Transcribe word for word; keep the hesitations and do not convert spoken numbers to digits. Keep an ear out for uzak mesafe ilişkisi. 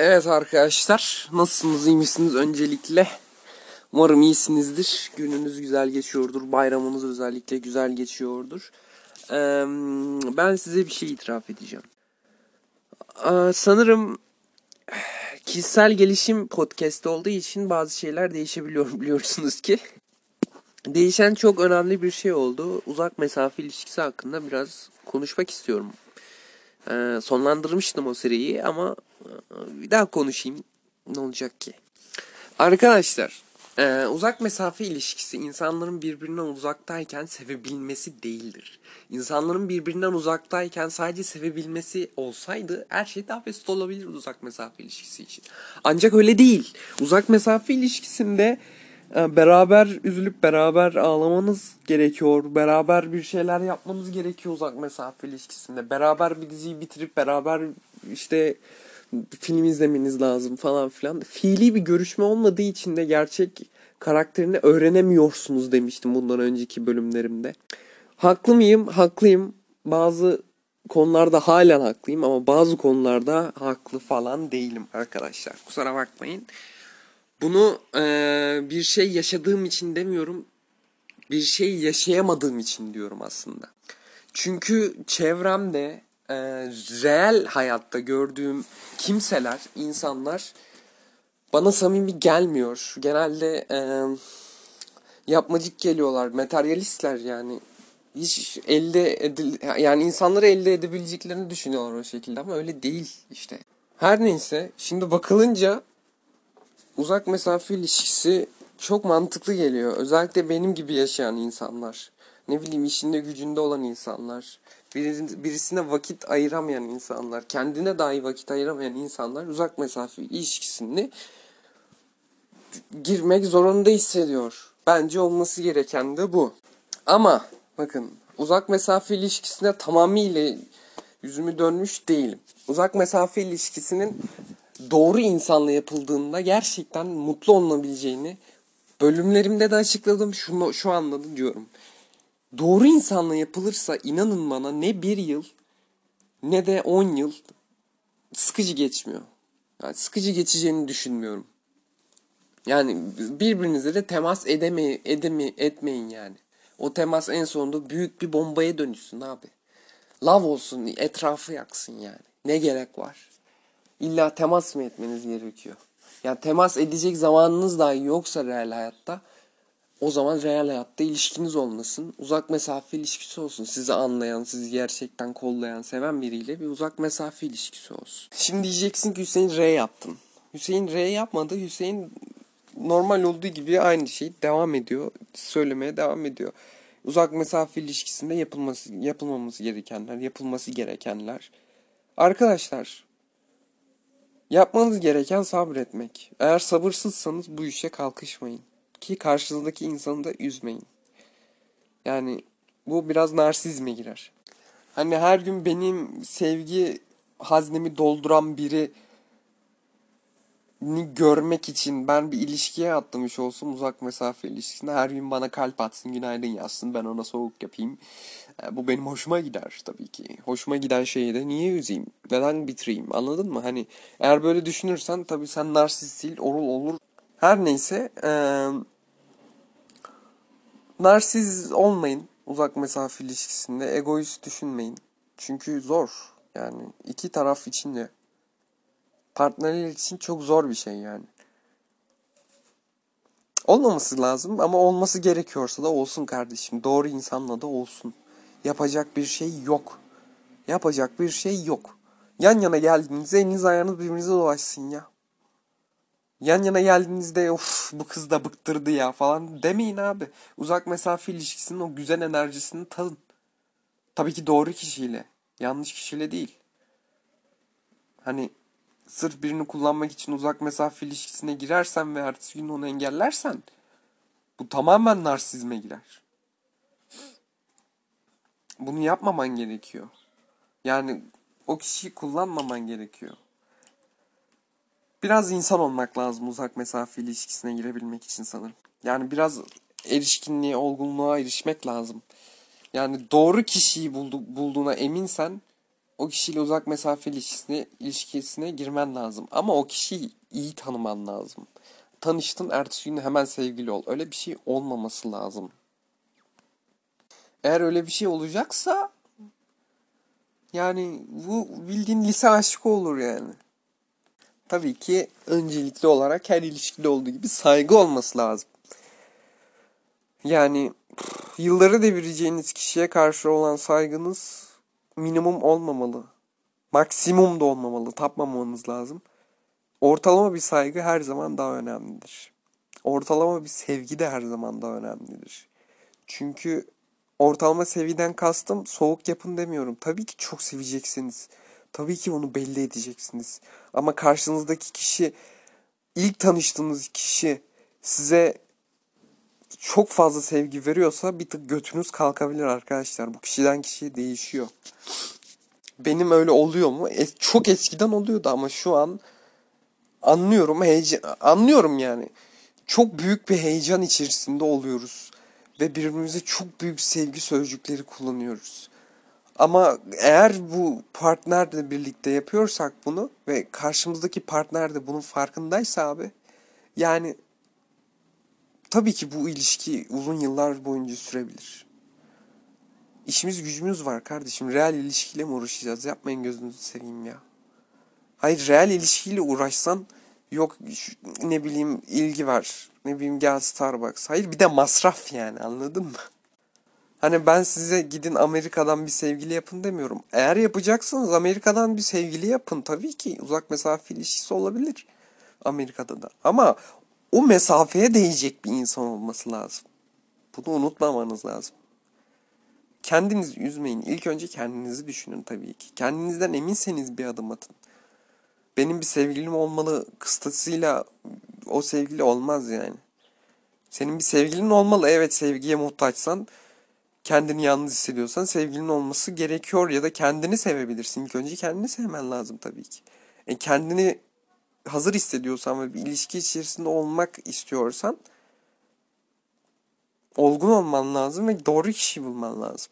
Evet arkadaşlar, nasılsınız, iyi misiniz? Öncelikle umarım iyisinizdir. Gününüz güzel geçiyordur. Bayramınız özellikle güzel geçiyordur. Ee, ben size bir şey itiraf edeceğim. Ee, sanırım kişisel gelişim podcast'ı olduğu için bazı şeyler değişebiliyor, biliyorsunuz ki. Değişen çok önemli bir şey oldu. Uzak mesafe ilişkisi hakkında biraz konuşmak istiyorum. Ee, sonlandırmıştım o seriyi ama bir daha konuşayım, ne olacak ki? Arkadaşlar, e, uzak mesafe ilişkisi insanların birbirinden uzaktayken sevebilmesi değildir. İnsanların birbirinden uzaktayken sadece sevebilmesi olsaydı her şey daha basit olabilir uzak mesafe ilişkisi için. Ancak öyle değil. Uzak mesafe ilişkisinde e, beraber üzülüp beraber ağlamanız gerekiyor. Beraber bir şeyler yapmanız gerekiyor uzak mesafe ilişkisinde. Beraber bir diziyi bitirip beraber işte film izlemeniz lazım falan filan. Fiili bir görüşme olmadığı için de gerçek karakterini öğrenemiyorsunuz demiştim bundan önceki bölümlerimde. Haklı mıyım? Haklıyım. Bazı konularda halen haklıyım ama bazı konularda haklı falan değilim arkadaşlar. Kusura bakmayın. Bunu e, bir şey yaşadığım için demiyorum. Bir şey yaşayamadığım için diyorum aslında. Çünkü çevremde E, reel hayatta gördüğüm kimseler, insanlar bana samimi gelmiyor. Genelde e, yapmacık geliyorlar, materyalistler yani. Hiç elde edil- yani insanları elde edebileceklerini düşünüyorlar o şekilde ama öyle değil işte. Her neyse, şimdi bakılınca uzak mesafe ilişkisi çok mantıklı geliyor. Özellikle benim gibi yaşayan insanlar. Ne bileyim, işinde gücünde olan insanlar, birisine vakit ayıramayan insanlar, kendine dahi vakit ayıramayan insanlar uzak mesafe ilişkisini girmek zorunda hissediyor. Bence olması gereken de bu. Ama bakın, uzak mesafe ilişkisine tamamıyla yüzümü dönmüş değilim. Uzak mesafe ilişkisinin doğru insanla yapıldığında gerçekten mutlu olunabileceğini bölümlerimde de açıkladım. Şunu şu anladım diyorum. Doğru insanla yapılırsa inanın bana ne bir yıl ne de on yıl sıkıcı geçmiyor. Yani sıkıcı geçeceğini düşünmüyorum. Yani birbirinize de temas edemeyin, edeme, etmeyin yani. O temas en sonunda büyük bir bombaya dönüşsün abi. Lav olsun, etrafı yaksın yani. Ne gerek var? İlla temas mı etmeniz gerekiyor? Yani temas edecek zamanınız dahi yoksa real hayatta, o zaman real hayatta ilişkiniz olmasın. Uzak mesafe ilişkisi olsun. Sizi anlayan, sizi gerçekten kollayan, seven biriyle bir uzak mesafe ilişkisi olsun. Şimdi diyeceksin ki Hüseyin R yaptın. Hüseyin R yapmadı. Hüseyin normal olduğu gibi aynı şey devam ediyor. Söylemeye devam ediyor. Uzak mesafe ilişkisinde yapılması, yapılmaması gerekenler, yapılması gerekenler. Arkadaşlar, yapmanız gereken sabretmek. Eğer sabırsızsanız bu işe kalkışmayın. Ki karşınızdaki insanı da üzmeyin. Yani bu biraz narsizme girer. Hani her gün benim sevgi haznemi dolduran birini görmek için ben bir ilişkiye atlamış olsam, uzak mesafe ilişkisinde her gün bana kalp atsın, günaydın yazsın, ben ona soğuk yapayım. Bu benim hoşuma gider tabii ki. Hoşuma giden şeyi de niye üzeyim? Neden bitireyim? Anladın mı? Hani eğer böyle düşünürsen tabii sen narsist değil, orul olur. Her neyse, ee, narsiz olmayın uzak mesafe ilişkisinde, egoist düşünmeyin. Çünkü zor yani, iki taraf için de, partnerler için çok zor bir şey yani. Olmaması lazım ama olması gerekiyorsa da olsun kardeşim, doğru insanla da olsun. Yapacak bir şey yok, yapacak bir şey yok. Yan yana geldiğinizde eliniz ayağınız birbirinize dolaşsın ya. Yan yana geldiğinizde of bu kız da bıktırdı ya falan demeyin abi. Uzak mesafe ilişkisinin o güzel enerjisini tadın. Tabii ki doğru kişiyle, yanlış kişiyle değil. Hani sırf birini kullanmak için uzak mesafe ilişkisine girersen ve ertesi gün onu engellersen bu tamamen narsizme girer. Bunu yapmaman gerekiyor. Yani o kişiyi kullanmaman gerekiyor. Biraz insan olmak lazım uzak mesafe ilişkisine girebilmek için sanırım. Yani biraz erişkinliğe, olgunluğa erişmek lazım. Yani doğru kişiyi buldu, bulduğuna eminsen o kişiyle uzak mesafe ilişkisine, ilişkisine girmen lazım. Ama o kişiyi iyi tanıman lazım. Tanıştın, ertesi gün hemen sevgili ol. Öyle bir şey olmaması lazım. Eğer öyle bir şey olacaksa yani bu bildiğin lise aşkı olur yani. Tabii ki öncelikli olarak her ilişkide olduğu gibi saygı olması lazım. Yani yılları devireceğiniz kişiye karşı olan saygınız minimum olmamalı. Maksimum da olmamalı. Tapmamanız lazım. Ortalama bir saygı her zaman daha önemlidir. Ortalama bir sevgi de her zaman daha önemlidir. Çünkü ortalama sevgiden kastım soğuk yapın demiyorum. Tabii ki çok seveceksiniz. Tabii ki onu belli edeceksiniz. Ama karşınızdaki kişi, ilk tanıştığınız kişi size çok fazla sevgi veriyorsa bir tık götünüz kalkabilir arkadaşlar. Bu kişiden kişiye değişiyor. Benim öyle oluyor mu? E, çok eskiden oluyordu ama şu an anlıyorum. Heyecan, anlıyorum yani. Çok büyük bir heyecan içerisinde oluyoruz. Ve birbirimize çok büyük sevgi sözcükleri kullanıyoruz. Ama eğer bu partnerle birlikte yapıyorsak bunu ve karşımızdaki partner de bunun farkındaysa abi, yani tabii ki bu ilişki uzun yıllar boyunca sürebilir. İşimiz gücümüz var kardeşim. Real ilişkiyle mi uğraşacağız? Yapmayın gözünüzü seveyim ya. Hayır, real ilişkiyle uğraşsan yok ne bileyim ilgi var. Ne bileyim gel Starbucks. Hayır, bir de masraf yani, anladın mı? Hani ben size gidin Amerika'dan bir sevgili yapın demiyorum. Eğer yapacaksanız Amerika'dan bir sevgili yapın. Tabii ki uzak mesafe ilişkisi olabilir Amerika'da da. Ama o mesafeye değecek bir insan olması lazım. Bunu unutmamanız lazım. Kendinizi üzmeyin. İlk önce kendinizi düşünün tabii ki. Kendinizden eminseniz bir adım atın. Benim bir sevgilim olmalı kıstasıyla o sevgili olmaz yani. Senin bir sevgilin olmalı. Evet, sevgiye muhtaçsan, kendini yalnız hissediyorsan sevgilinin olması gerekiyor ya da kendini sevebilirsin. İlk önce kendini sevmen lazım tabii ki. E kendini hazır hissediyorsan ve bir ilişki içerisinde olmak istiyorsan olgun olman lazım ve doğru kişiyi bulman lazım.